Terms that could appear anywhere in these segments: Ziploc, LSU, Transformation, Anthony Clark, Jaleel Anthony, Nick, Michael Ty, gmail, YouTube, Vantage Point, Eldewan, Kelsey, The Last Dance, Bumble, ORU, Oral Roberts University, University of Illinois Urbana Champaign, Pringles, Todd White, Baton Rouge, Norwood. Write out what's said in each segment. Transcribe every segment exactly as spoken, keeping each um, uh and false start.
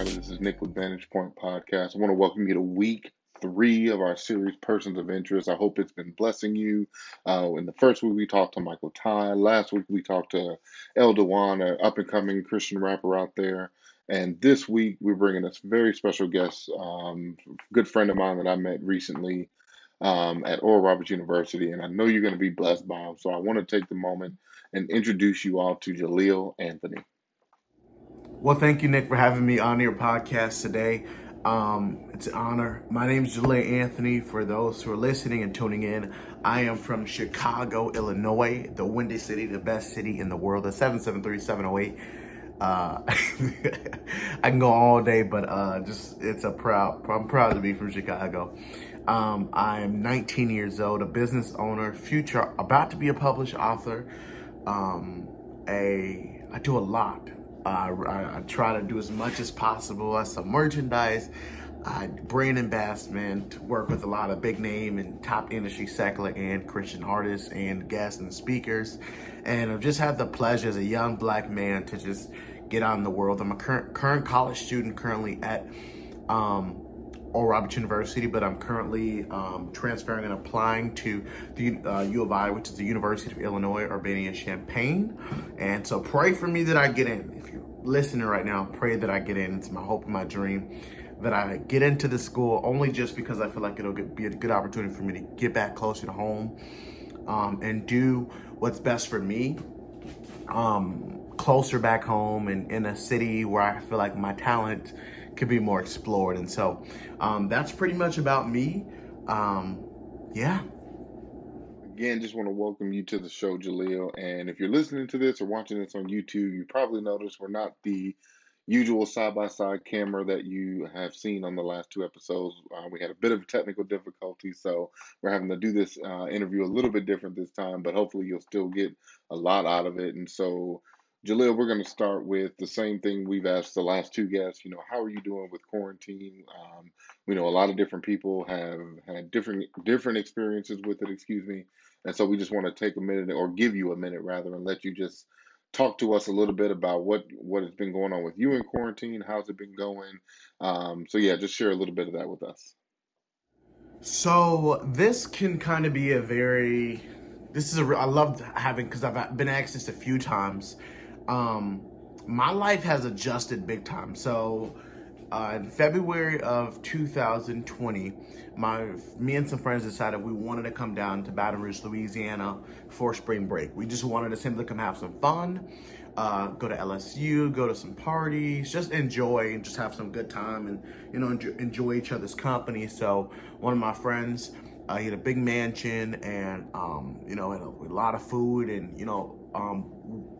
everybody. This is Nick with Vantage Point Podcast. I want to welcome you to week three of our series, Persons of Interest. I hope it's been blessing you. Uh, in the first week, we talked to Michael Ty. Last week, we talked to Eldewan, an up-and-coming Christian rapper out there. And this week, we're bringing a very special guest, um, a good friend of mine that I met recently um, at Oral Roberts University. And I know you're going to be blessed by him. So I want to take the moment and introduce you all to Jaleel Anthony. Well, thank you, Nick, for having me on your podcast today. Um, it's an honor. My name is Jaleel Anthony. For those who are listening and tuning in, I am from Chicago, Illinois, the Windy City, the best city in the world. The seven seven three seven oh eight. Uh, I can go all day, but uh, just it's a proud. I'm proud to be from Chicago. Um, I am nineteen years old, a business owner, future, about to be a published author. Um, a I do a lot. Uh, I, I try to do as much as possible. I sell merchandise, I brand investment, work with a lot of big name and top industry secular and Christian artists and guests and speakers. And I've just had the pleasure as a young black man to just get out in the world. I'm a current, current college student currently at um, Oral Roberts University, but I'm currently um, transferring and applying to the uh, U of I, which is the University of Illinois Urbana Champaign. And so pray for me that I get in. If you're listening right now, pray that I get in. It's my hope and my dream that I get into the school, only just because I feel like it'll be a good opportunity for me to get back closer to home um, and do what's best for me, um, closer back home and in a city where I feel like my talent could be more explored. And so um, that's pretty much about me. Um, yeah. Again, just want to welcome you to the show, Jaleel. And if you're listening to this or watching this on YouTube, you probably noticed we're not the usual side-by-side camera that you have seen on the last two episodes. Uh, we had a bit of technical difficulty, so we're having to do this uh, interview a little bit different this time, but hopefully you'll still get a lot out of it. And so, Jaleel, we're going to start with the same thing we've asked the last two guests. You know, how are you doing with quarantine? Um, we know a lot of different people have had different different experiences with it, excuse me. And so we just want to take a minute, or give you a minute rather, and let you just talk to us a little bit about what, what has been going on with you in quarantine. How's it been going? Um, so yeah, just share a little bit of that with us. So this can kind of be a very, this is a, I loved having, because I've been asked this a few times. Um, my life has adjusted big time. So, uh, in February of two thousand twenty, my, me and some friends decided we wanted to come down to Baton Rouge, Louisiana for spring break. We just wanted to simply come have some fun, uh, go to L S U, go to some parties, just enjoy and just have some good time and, you know, enjoy, enjoy each other's company. So one of my friends, uh, he had a big mansion and, um, you know, had a, a lot of food and, you know, um,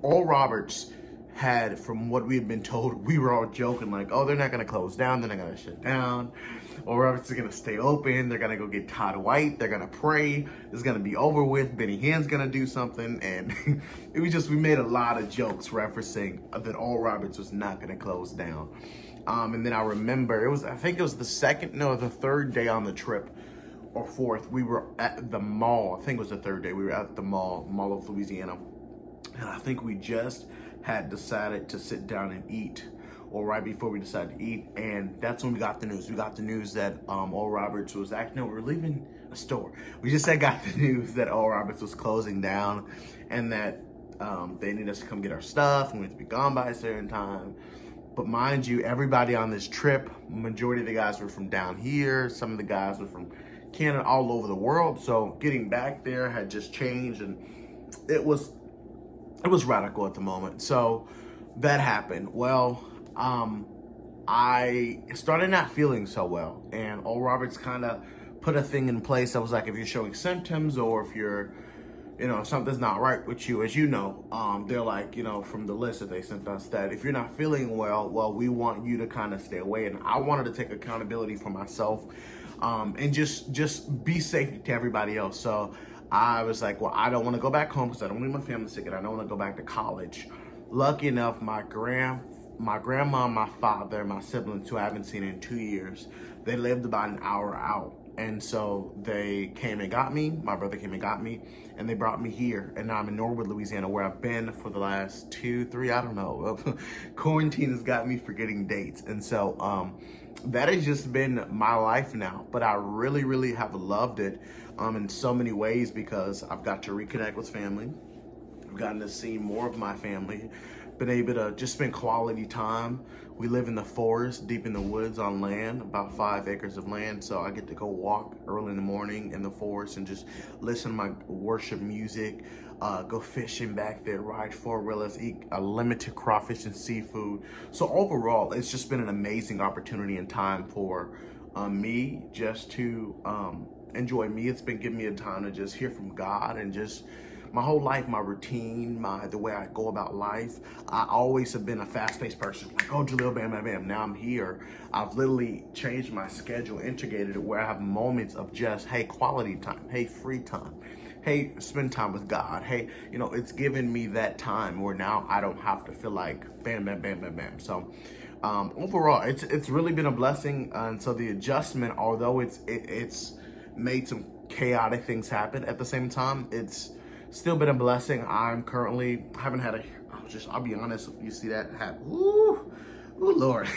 Oral Roberts had, from what we had been told, we were all joking like, oh, they're not going to close down. They're not going to shut down. Oral Roberts is going to stay open. They're going to go get Todd White. They're going to pray. It's going to be over with. Benny Hinn's going to do something. And it was just, we made a lot of jokes referencing that Oral Roberts was not going to close down. Um, and then I remember it was, I think it was the second, no, the third day on the trip or fourth. We were at the mall. I think it was the third day. We were at the mall, Mall of Louisiana. And I think we just had decided to sit down and eat, or right before we decided to eat. And that's when we got the news. We got the news that um, Oral Roberts was acting, no, we were leaving a store. We just had got the news that Oral Roberts was closing down and that um, they needed us to come get our stuff and we had to be gone by a certain time. But mind you, everybody on this trip, majority of the guys were from down here. Some of the guys were from Canada, all over the world. So getting back there had just changed, and it was, it was radical at the moment. So that happened. Well, um, I started not feeling so well, and Oral Roberts kind of put a thing in place. I was like, if you're showing symptoms or if you're, you know, something's not right with you, as you know, um, they're like, you know, from the list that they sent us that if you're not feeling well, well, we want you to kind of stay away. And I wanted to take accountability for myself, um, and just, just be safe to everybody else. So I was like, well, I don't want to go back home because I don't need my family sick and I don't want to go back to college. Lucky enough, my grand, my grandma, my father, my siblings, who I haven't seen in two years, they lived about an hour out. And so they came and got me, my brother came and got me, and they brought me here. And now I'm in Norwood, Louisiana, where I've been for the last two, three, I don't know. Quarantine has got me forgetting dates. And so um, that has just been my life now. But I really, really have loved it um, in so many ways, because I've got to reconnect with family. I've gotten to see more of my family, been able to just spend quality time. We live in the forest, deep in the woods on land, about five acres of land. So I get to go walk early in the morning in the forest and just listen to my worship music, uh, go fishing back there, ride four wheelers, eat a limited crawfish and seafood. So overall, it's just been an amazing opportunity and time for um, me just to um, enjoy me. It's been giving me a time to just hear from God and just my whole life, my routine, my the way I go about life. I always have been a fast-paced person. Like, oh, Jaleel, bam, bam, bam. Now I'm here. I've literally changed my schedule, integrated it, where I have moments of just, hey, quality time. Hey, free time. Hey, spend time with God. Hey, you know, it's given me that time where now I don't have to feel like bam, bam, bam, bam, bam. So um, overall, it's it's really been a blessing. Uh, and so the adjustment, although it's it, it's made some chaotic things happen, at the same time, it's still been a blessing. I'm currently haven't had a I'll just I'll be honest, if you see that happen, ooh, ooh Lord.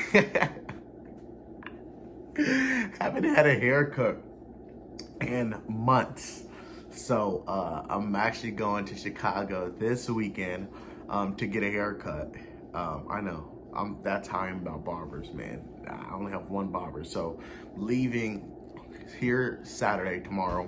Haven't had a haircut in months. So uh I'm actually going to Chicago this weekend um to get a haircut. Um I know. I'm that's how I'm about barbers, man. I only have one barber. So leaving here Saturday tomorrow,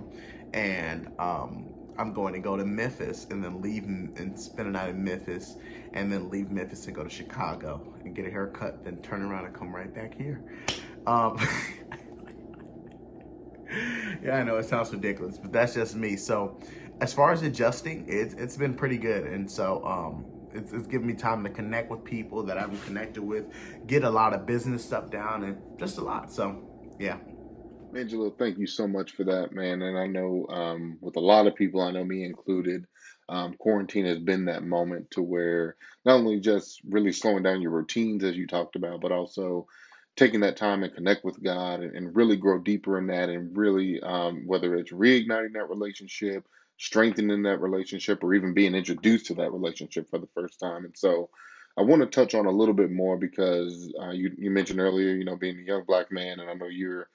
and um I'm going to go to Memphis and then leave and spend a night in Memphis, and then leave Memphis and go to Chicago and get a haircut, then turn around and come right back here. Um, yeah, I know it sounds ridiculous, but that's just me. So as far as adjusting, it's, it's been pretty good. And so um, it's, it's given me time to connect with people that I haven't connected with, get a lot of business stuff down, and just a lot. So, yeah. Angela, thank you so much for that, man. And I know um, with a lot of people, I know me included, um, quarantine has been that moment to where not only just really slowing down your routines, as you talked about, but also taking that time and connect with God and, and really grow deeper in that, and really, um, whether it's reigniting that relationship, strengthening that relationship, or even being introduced to that relationship for the first time. And so I want to touch on a little bit more, because uh, you, you mentioned earlier, you know, being a young black man, and I know you're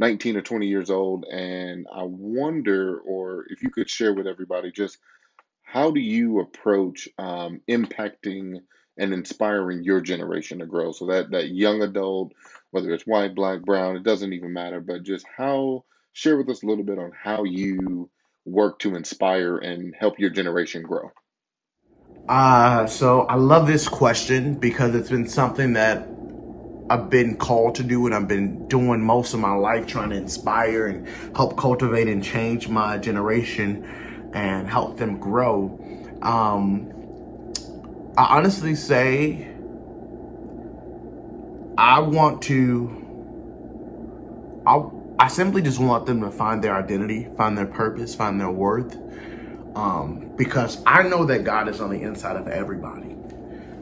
nineteen or twenty years old, and I wonder, or if you could share with everybody, just how do you approach um, impacting and inspiring your generation to grow? So that that young adult, whether it's white, black, brown, it doesn't even matter, but just how, share with us a little bit on how you work to inspire and help your generation grow. Uh, so I love this question, because it's been something that I've been called to do, and I've been doing most of my life, trying to inspire and help cultivate and change my generation and help them grow. Um, I honestly say I want to, I, I simply just want them to find their identity, find their purpose, find their worth. Um, because I know that God is on the inside of everybody.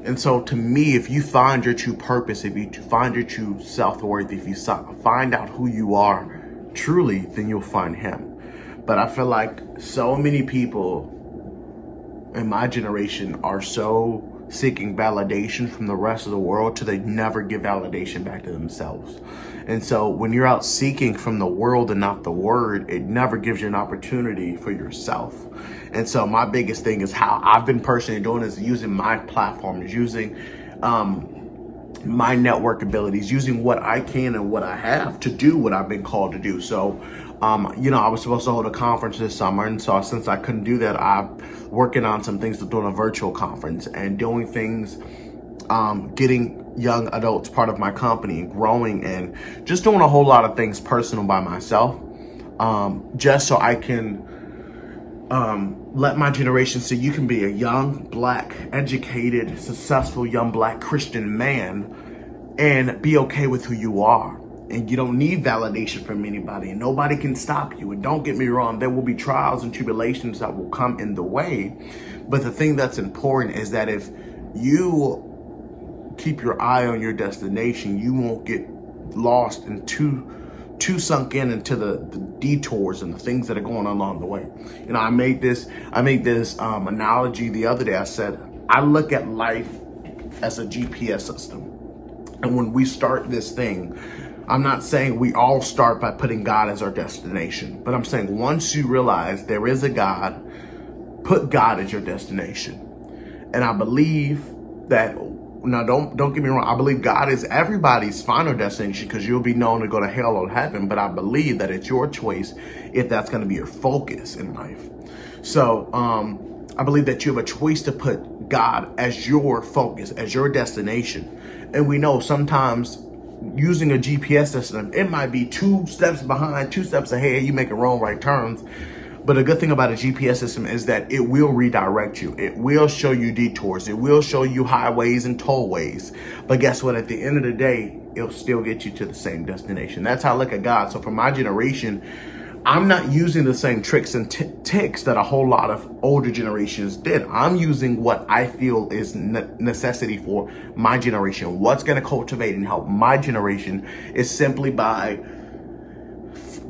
And so to me, if you find your true purpose, if you find your true self-worth, if you find out who you are truly, then you'll find him. But I feel like so many people in my generation are so seeking validation from the rest of the world till they never give validation back to themselves. And so when you're out seeking from the world and not the word, it never gives you an opportunity for yourself. And so my biggest thing is how I've been personally doing is using my platform, is using um, my network abilities, using what I can and what I have to do what I've been called to do. So, um, you know, I was supposed to hold a conference this summer. And so since I couldn't do that, I'm working on some things to do a virtual conference and doing things, um, getting young adults part of my company and growing and just doing a whole lot of things personal by myself, um, just so I can um, let my generation see you can be a young, black, educated, successful, young, black Christian man and be okay with who you are. And you don't need validation from anybody, and nobody can stop you. And don't get me wrong, there will be trials and tribulations that will come in the way. But the thing that's important is that if you keep your eye on your destination, you won't get lost in too too sunk in into the, the detours and the things that are going on along the way. You know, I made this, I made this um, analogy the other day. I said, I look at life as a G P S system. And when we start this thing, I'm not saying we all start by putting God as our destination, but I'm saying once you realize there is a God, put God as your destination. And I believe that, now don't don't get me wrong, I believe God is everybody's final destination, because you'll be known to go to hell or heaven, but I believe that it's your choice if that's going to be your focus in life. So um, I believe that you have a choice to put God as your focus, as your destination. And we know sometimes using a G P S system, it might be two steps behind, two steps ahead, you make wrong right turns. But a good thing about a G P S system is that it will redirect you. It will show you detours. It will show you highways and tollways. But guess what? At the end of the day, it'll still get you to the same destination. That's how I look at God. So for my generation, I'm not using the same tricks and t- ticks that a whole lot of older generations did. I'm using what I feel is ne- necessity for my generation. What's going to cultivate and help my generation is simply by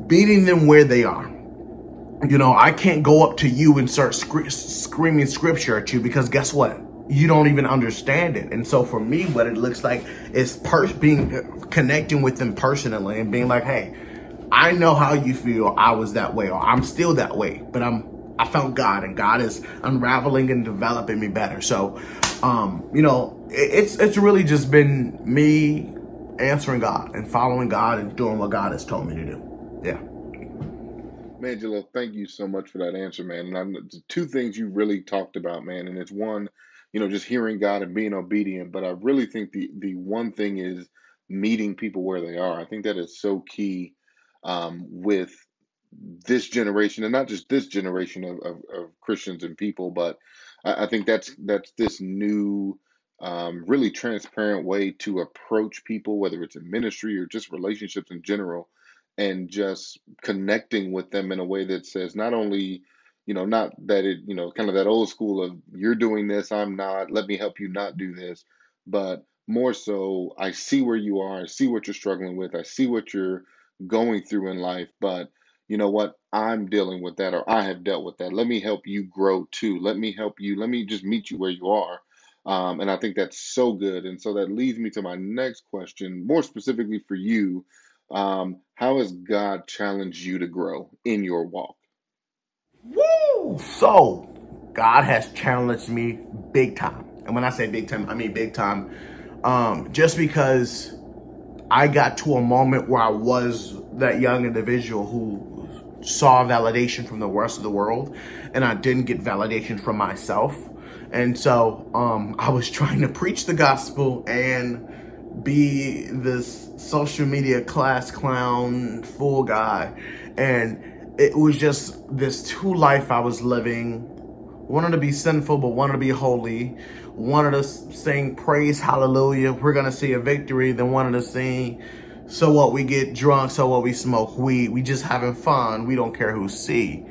beating them where they are. You know, I can't go up to you and start sc- screaming scripture at you, because guess what? You don't even understand it. And so for me, what it looks like is per- being uh, connecting with them personally and being like, hey, I know how you feel. I was that way, or I'm still that way, but I'm I found God, and God is unraveling and developing me better. So, um, you know, it, it's it's really just been me answering God and following God and doing what God has told me to do. Yeah. Man, Jaleel, thank you so much for that answer, man. And I'm, two things you really talked about, man. And it's one, you know, just hearing God and being obedient. But I really think the, the one thing is meeting people where they are. I think that is so key um, with this generation, and not just this generation of, of, of Christians and people, but I, I think that's that's this new, um, really transparent way to approach people, whether it's in ministry or just relationships in general. And just connecting with them in a way that says not only, you know, not that it, you know, kind of that old school of you're doing this, I'm not, let me help you not do this, but more so, I see where you are, I see what you're struggling with, I see what you're going through in life, but you know what, I'm dealing with that, or I have dealt with that. Let me help you grow too. Let me help you. Let me just meet you where you are. Um, and I think that's so good. And so that leads me to my next question, more specifically for you. Um, how has God challenged you to grow in your walk? Woo! So, God has challenged me big time. And when I say big time, I mean big time. Um, just because I got to a moment where I was that young individual who saw validation from the rest of the world, and I didn't get validation from myself. And so, um, I was trying to preach the gospel and be this social media class clown fool guy, and it was just this two life I was living. Wanted to be sinful, but wanted to be holy. Wanted to sing praise hallelujah, we're gonna see a victory, then wanted to sing so what, we get drunk, so what, we smoke weed, we just having fun, we don't care who see.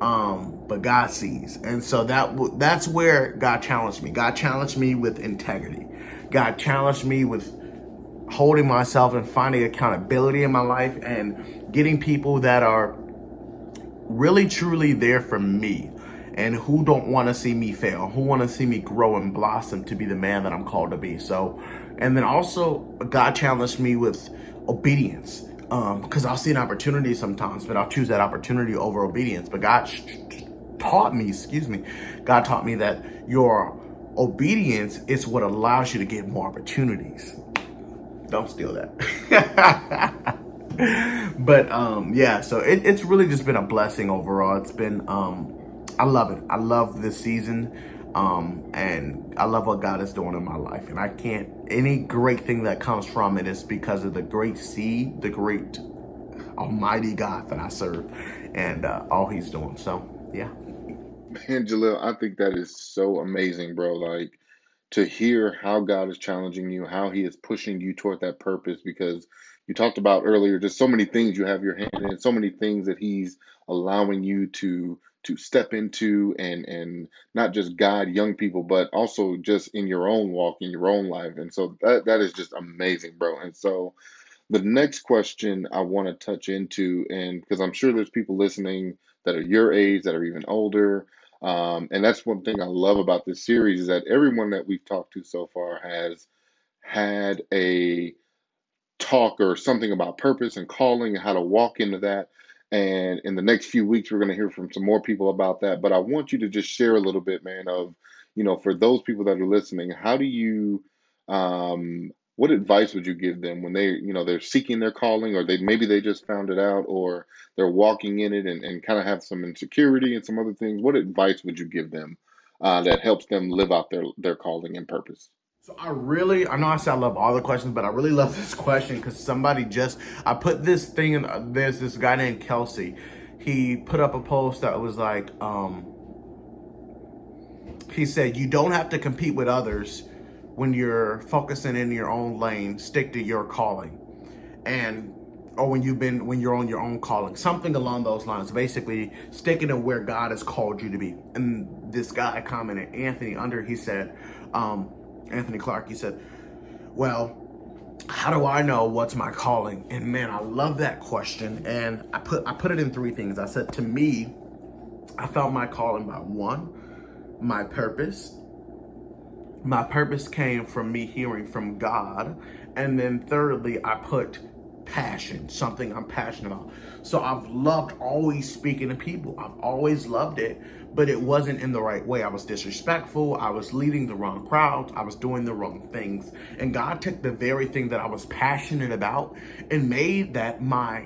Um, but God sees. And so that that's where God challenged me. God challenged me with integrity. God challenged me with holding myself and finding accountability in my life and getting people that are really, truly there for me and who don't want to see me fail, who want to see me grow and blossom to be the man that I'm called to be. So, and then also God challenged me with obedience. Um, because I'll see an opportunity sometimes, but I'll choose that opportunity over obedience. But God sh- sh- taught me, excuse me, God taught me that your obedience is what allows you to get more opportunities. Don't steal that. But um, yeah, so it, it's really just been a blessing overall. It's been, um, I love it. I love this season. Um, and I love what God is doing in my life, and I can't, any great thing that comes from it is because of the great seed, the great almighty God that I serve, and uh, all he's doing. So, yeah. Man, Jaleel, I think that is so amazing, bro. Like, to hear how God is challenging you, how he is pushing you toward that purpose, because you talked about earlier, just so many things you have your hand in, so many things that he's allowing you to to step into, and and not just guide young people, but also just in your own walk, in your own life. And so that that is just amazing, bro. And so The next question I want to touch into, and because I'm sure there's people listening that are your age, that are even older, um, and that's one thing I love about this series is that everyone that we've talked to so far has had a talk or something about purpose and calling and how to walk into that. And in the next few weeks, we're going to hear from some more people about that. But I want you to just share a little bit, man, of, you know, for those people that are listening, how do you, um, what advice would you give them when they, you know, they're seeking their calling, or they maybe they just found it out, or they're walking in it and, and kind of have some insecurity and some other things? What advice would you give them uh, that helps them live out their, their calling and purpose? So I really, I know I said I love all the questions, but I really love this question because somebody just, I put this thing in, there's this guy named Kelsey. He put up a post that was like, um, he said, you don't have to compete with others when you're focusing in your own lane, stick to your calling. And, or when you've been, when you're on your own calling, something along those lines, basically sticking to where God has called you to be. And this guy commented, Anthony under, he said, um, Anthony Clark, he said, well, how do I know what's my calling? And man, I love that question. And I put I put it in three things. I said, to me, I found my calling by one, my purpose. My purpose came from me hearing from God. And then thirdly, I put passion, something I'm passionate about. So I've loved always speaking to people. I've always loved it, but it wasn't in the right way. I was disrespectful. I was leading the wrong crowd. I was doing the wrong things. And God took the very thing that I was passionate about and made that my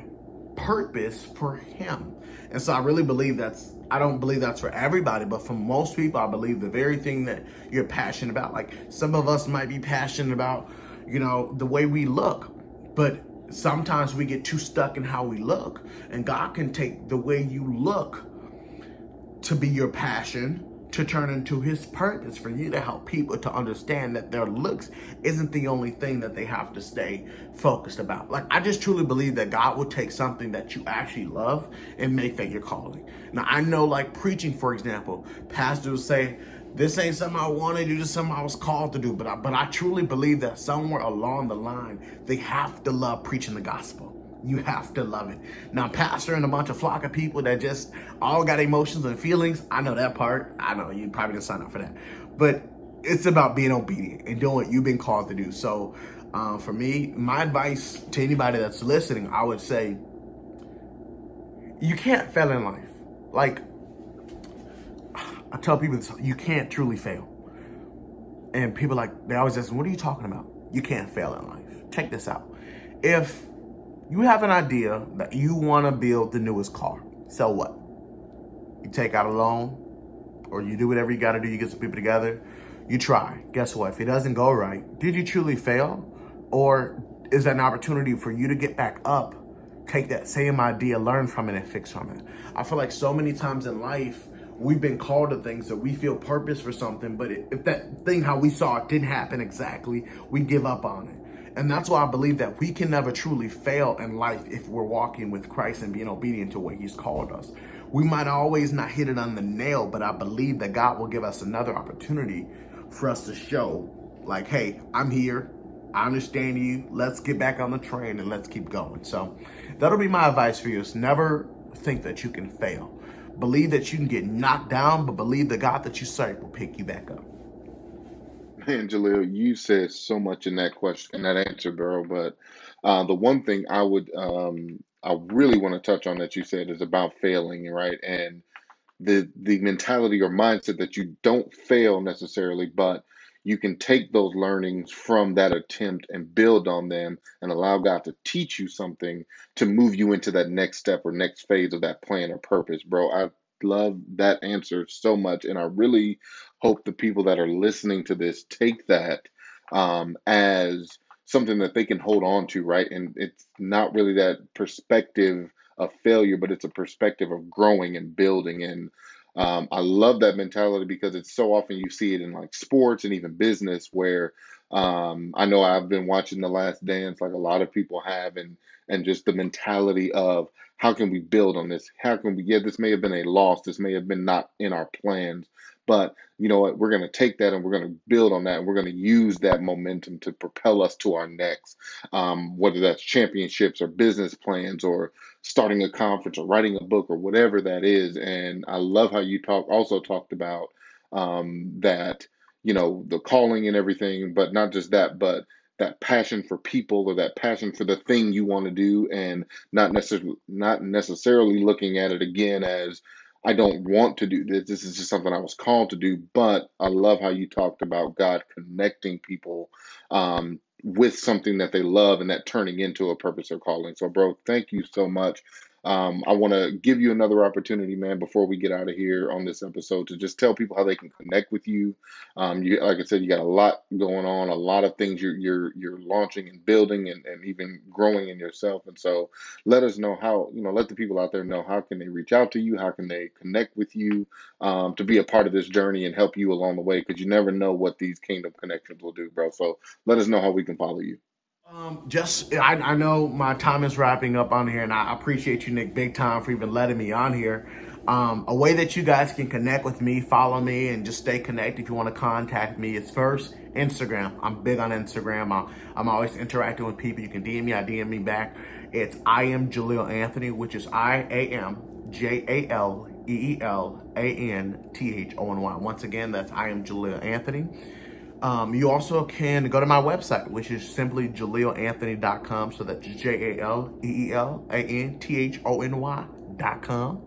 purpose for him. And so I really believe that's, I don't believe that's for everybody, but for most people, I believe the very thing that you're passionate about. Like some of us might be passionate about, you know, the way we look, but sometimes we get too stuck in how we look, and God can take the way you look to be your passion to turn into his purpose for you, to help people to understand that their looks isn't the only thing that they have to stay focused about. Like, I just truly believe that God will take something that you actually love and make that your calling. Now, I know, like preaching, for example, pastors will say, this ain't something I want to do, this is something I was called to do. But I, but I truly believe that somewhere along the line, they have to love preaching the gospel. You have to love it. Now, pastor and a bunch of flock of people that just all got emotions and feelings, I know that part. I know you probably didn't sign up for that. But it's about being obedient and doing what you've been called to do. So uh, for me, my advice to anybody that's listening, I would say, you can't fail in life. Like, I tell people this, you can't truly fail. And people like, they always ask, what are you talking about? You can't fail in life. Check this out. If you have an idea that you want to build the newest car, so what? You take out a loan, or you do whatever you got to do. You get some people together. You try. Guess what? If it doesn't go right, did you truly fail? Or is that an opportunity for you to get back up, take that same idea, learn from it, and fix from it? I feel like so many times in life, we've been called to things that we feel purpose for something, but if that thing, how we saw it, didn't happen exactly, we give up on it. And that's why I believe that we can never truly fail in life if we're walking with Christ and being obedient to what he's called us. We might always not hit it on the nail, but I believe that God will give us another opportunity for us to show, like, hey, I'm here. I understand you. Let's get back on the train and let's keep going. So that'll be my advice for you, is never think that you can fail. Believe that you can get knocked down, but believe the God that you serve will pick you back up. Man, Jaleel, you said so much in that question, in that answer, bro. But uh, the one thing I would, um, I really want to touch on that you said is about failing, right? And the the mentality or mindset that you don't fail necessarily, but you can take those learnings from that attempt and build on them and allow God to teach you something to move you into that next step or next phase of that plan or purpose, bro. I love that answer so much. And I really hope the people that are listening to this take that um, as something that they can hold on to, right? And it's not really that perspective of failure, but it's a perspective of growing and building. And Um, I love that mentality because it's so often you see it in like sports and even business where um, I know I've been watching The Last Dance like a lot of people have, and and just the mentality of how can we build on this? How can we, yeah, this may have been a loss. This may have been not in our plans, But you know what? We're going to take that and we're going to build on that. And we're going to use that momentum to propel us to our next, um, whether that's championships or business plans or starting a conference or writing a book or whatever that is. And I love how you talk also talked about um, that, you know, the calling and everything, but not just that, but that passion for people or that passion for the thing you want to do, and not necessarily not necessarily looking at it again as, I don't want to do this. This is just something I was called to do. But I love how you talked about God connecting people um, with something that they love and that turning into a purpose or calling. So, bro, thank you so much. Um, I want to give you another opportunity, man, before we get out of here on this episode, to just tell people how they can connect with you. Um, you like I said, you got a lot going on, a lot of things you're you're, you're launching and building and, and even growing in yourself. And so let us know how, you know, let the people out there know how can they reach out to you, how can they connect with you um, to be a part of this journey and help you along the way, because you never know what these Kingdom Connections will do, bro. So let us know how we can follow you. Um, just, I, I know my time is wrapping up on here, and I appreciate you, Nick, big time for even letting me on here. Um, a way that you guys can connect with me, follow me, and just stay connected if you want to contact me is first, Instagram. I'm big on Instagram. I, I'm always interacting with people. You can D M me, I D M me back. It's I am Jaleel Anthony, which is I A M J A L E E L A N T H O N Y. Once again, that's I am Jaleel Anthony. Um, you also can go to my website, which is simply jaleel anthony dot com. So that's J A L E E L A N T H O N Y dot com.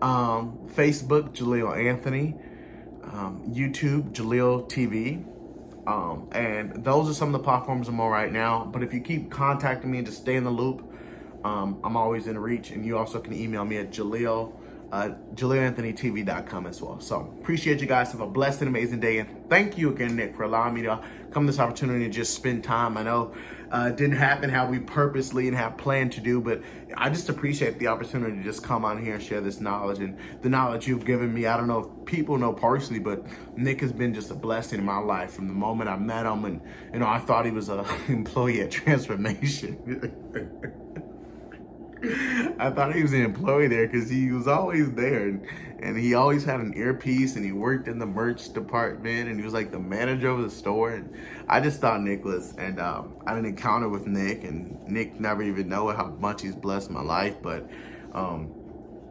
Um, Facebook, Jaleel Anthony. Um, YouTube, Jaleel T V. Um, and those are some of the platforms I'm on right now. But if you keep contacting me and just stay in the loop, um, I'm always in reach. And you also can email me at Jaleel. Uh, Jaleel Anthony T V dot com as well. So appreciate you guys. Have a blessed and amazing day. And thank you again, Nick, for allowing me to come this opportunity to just spend time. I know uh, it didn't happen how we purposely and have planned to do, but I just appreciate the opportunity to just come on here and share this knowledge and the knowledge you've given me. I don't know if people know personally, but Nick has been just a blessing in my life from the moment I met him. And, you know, I thought he was an employee at Transformation. I thought he was an employee there because he was always there, and, and he always had an earpiece, and he worked in the merch department, and he was like the manager of the store. And I just thought Nick was, and um, I had an encounter with Nick, and Nick never even know how much he's blessed my life. But um,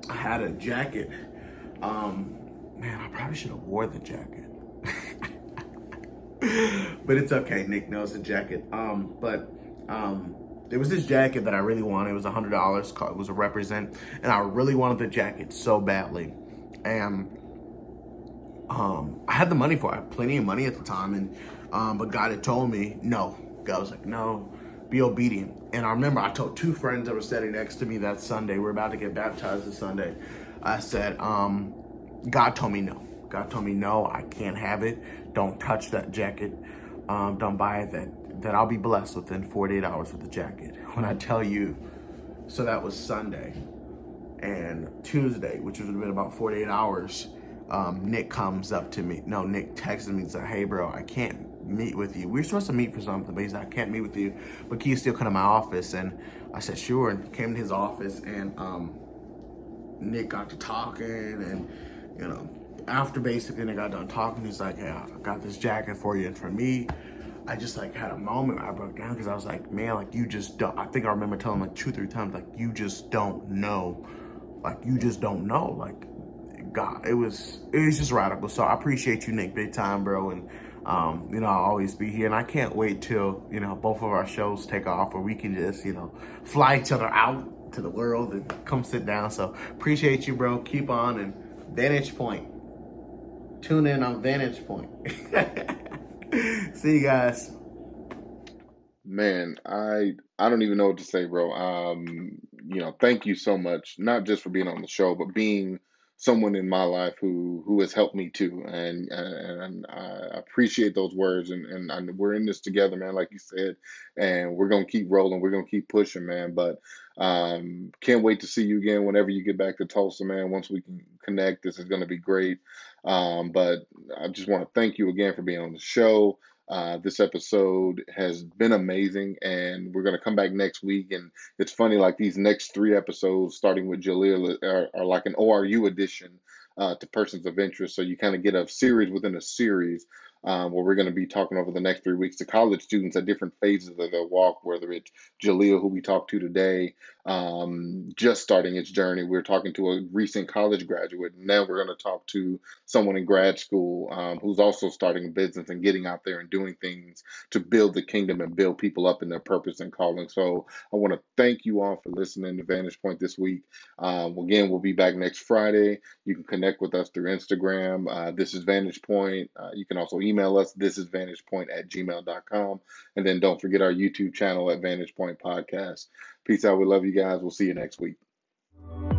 I had a jacket. Um, man, I probably should have wore the jacket. But it's okay. Nick knows the jacket. Um, but... Um, It was this jacket that I really wanted. It was one hundred dollars. It was a represent. And I really wanted the jacket so badly. And um, I had the money for it. I had plenty of money at the time. And um, But God had told me, no. God was like, no, be obedient. And I remember I told two friends that were sitting next to me that Sunday. We were about to get baptized this Sunday. I said, um, God told me no. God told me no, I can't have it. Don't touch that jacket. Um, don't buy it. That that I'll be blessed within forty-eight hours with the jacket. When I tell you, so that was Sunday and Tuesday, which would have been about forty-eight hours. Um, Nick comes up to me. No, Nick texted me and said, hey bro, I can't meet with you. We were supposed to meet for something, but he said, I can't meet with you, but can you still come to my office? And I said, sure, and came to his office, and um, Nick got to talking, and you know, after basically Nick got done talking, he's like, yeah, I got this jacket for you. And for me, I just like had a moment where I broke down, because I was like, man, like you just don't, I think I remember telling him like two, three times, like you just don't know. Like you just don't know. Like God, it was, it was just radical. So I appreciate you, Nick, big time, bro. And um, you know, I'll always be here, and I can't wait till, you know, both of our shows take off, where we can just, you know, fly each other out to the world and come sit down. So appreciate you, bro. Keep on. And Vantage Point. Tune in on Vantage Point. See you guys. Man, I I don't even know what to say, bro. Um, you know, thank you so much, not just for being on the show, but being someone in my life who who has helped me too. And and I appreciate those words. And and I, we're in this together, man, like you said. And we're gonna keep rolling. We're gonna keep pushing, man. But um, can't wait to see you again whenever you get back to Tulsa, man. Once we can connect, this is gonna be great. Um, but I just want to thank you again for being on the show. Uh, this episode has been amazing, and we're going to come back next week. And it's funny, like these next three episodes, starting with Jaleel, are, are like an O R U edition uh, to persons of interest. So you kind of get a series within a series um, where we're going to be talking over the next three weeks to college students at different phases of their walk, whether it's Jaleel, who we talked to today, um, just starting its journey. We're talking to a recent college graduate. Now we're going to talk to someone in grad school um, who's also starting a business and getting out there and doing things to build the kingdom and build people up in their purpose and calling. So I want to thank you all for listening to Vantage Point this week. Um, again, we'll be back next Friday. You can connect with us through Instagram. Uh, this is Vantage Point. Uh, you can also email us. This is vantage point at gmail dot com. And then don't forget our YouTube channel at Vantage Point Podcast. Peace out. We love you guys. We'll see you next week.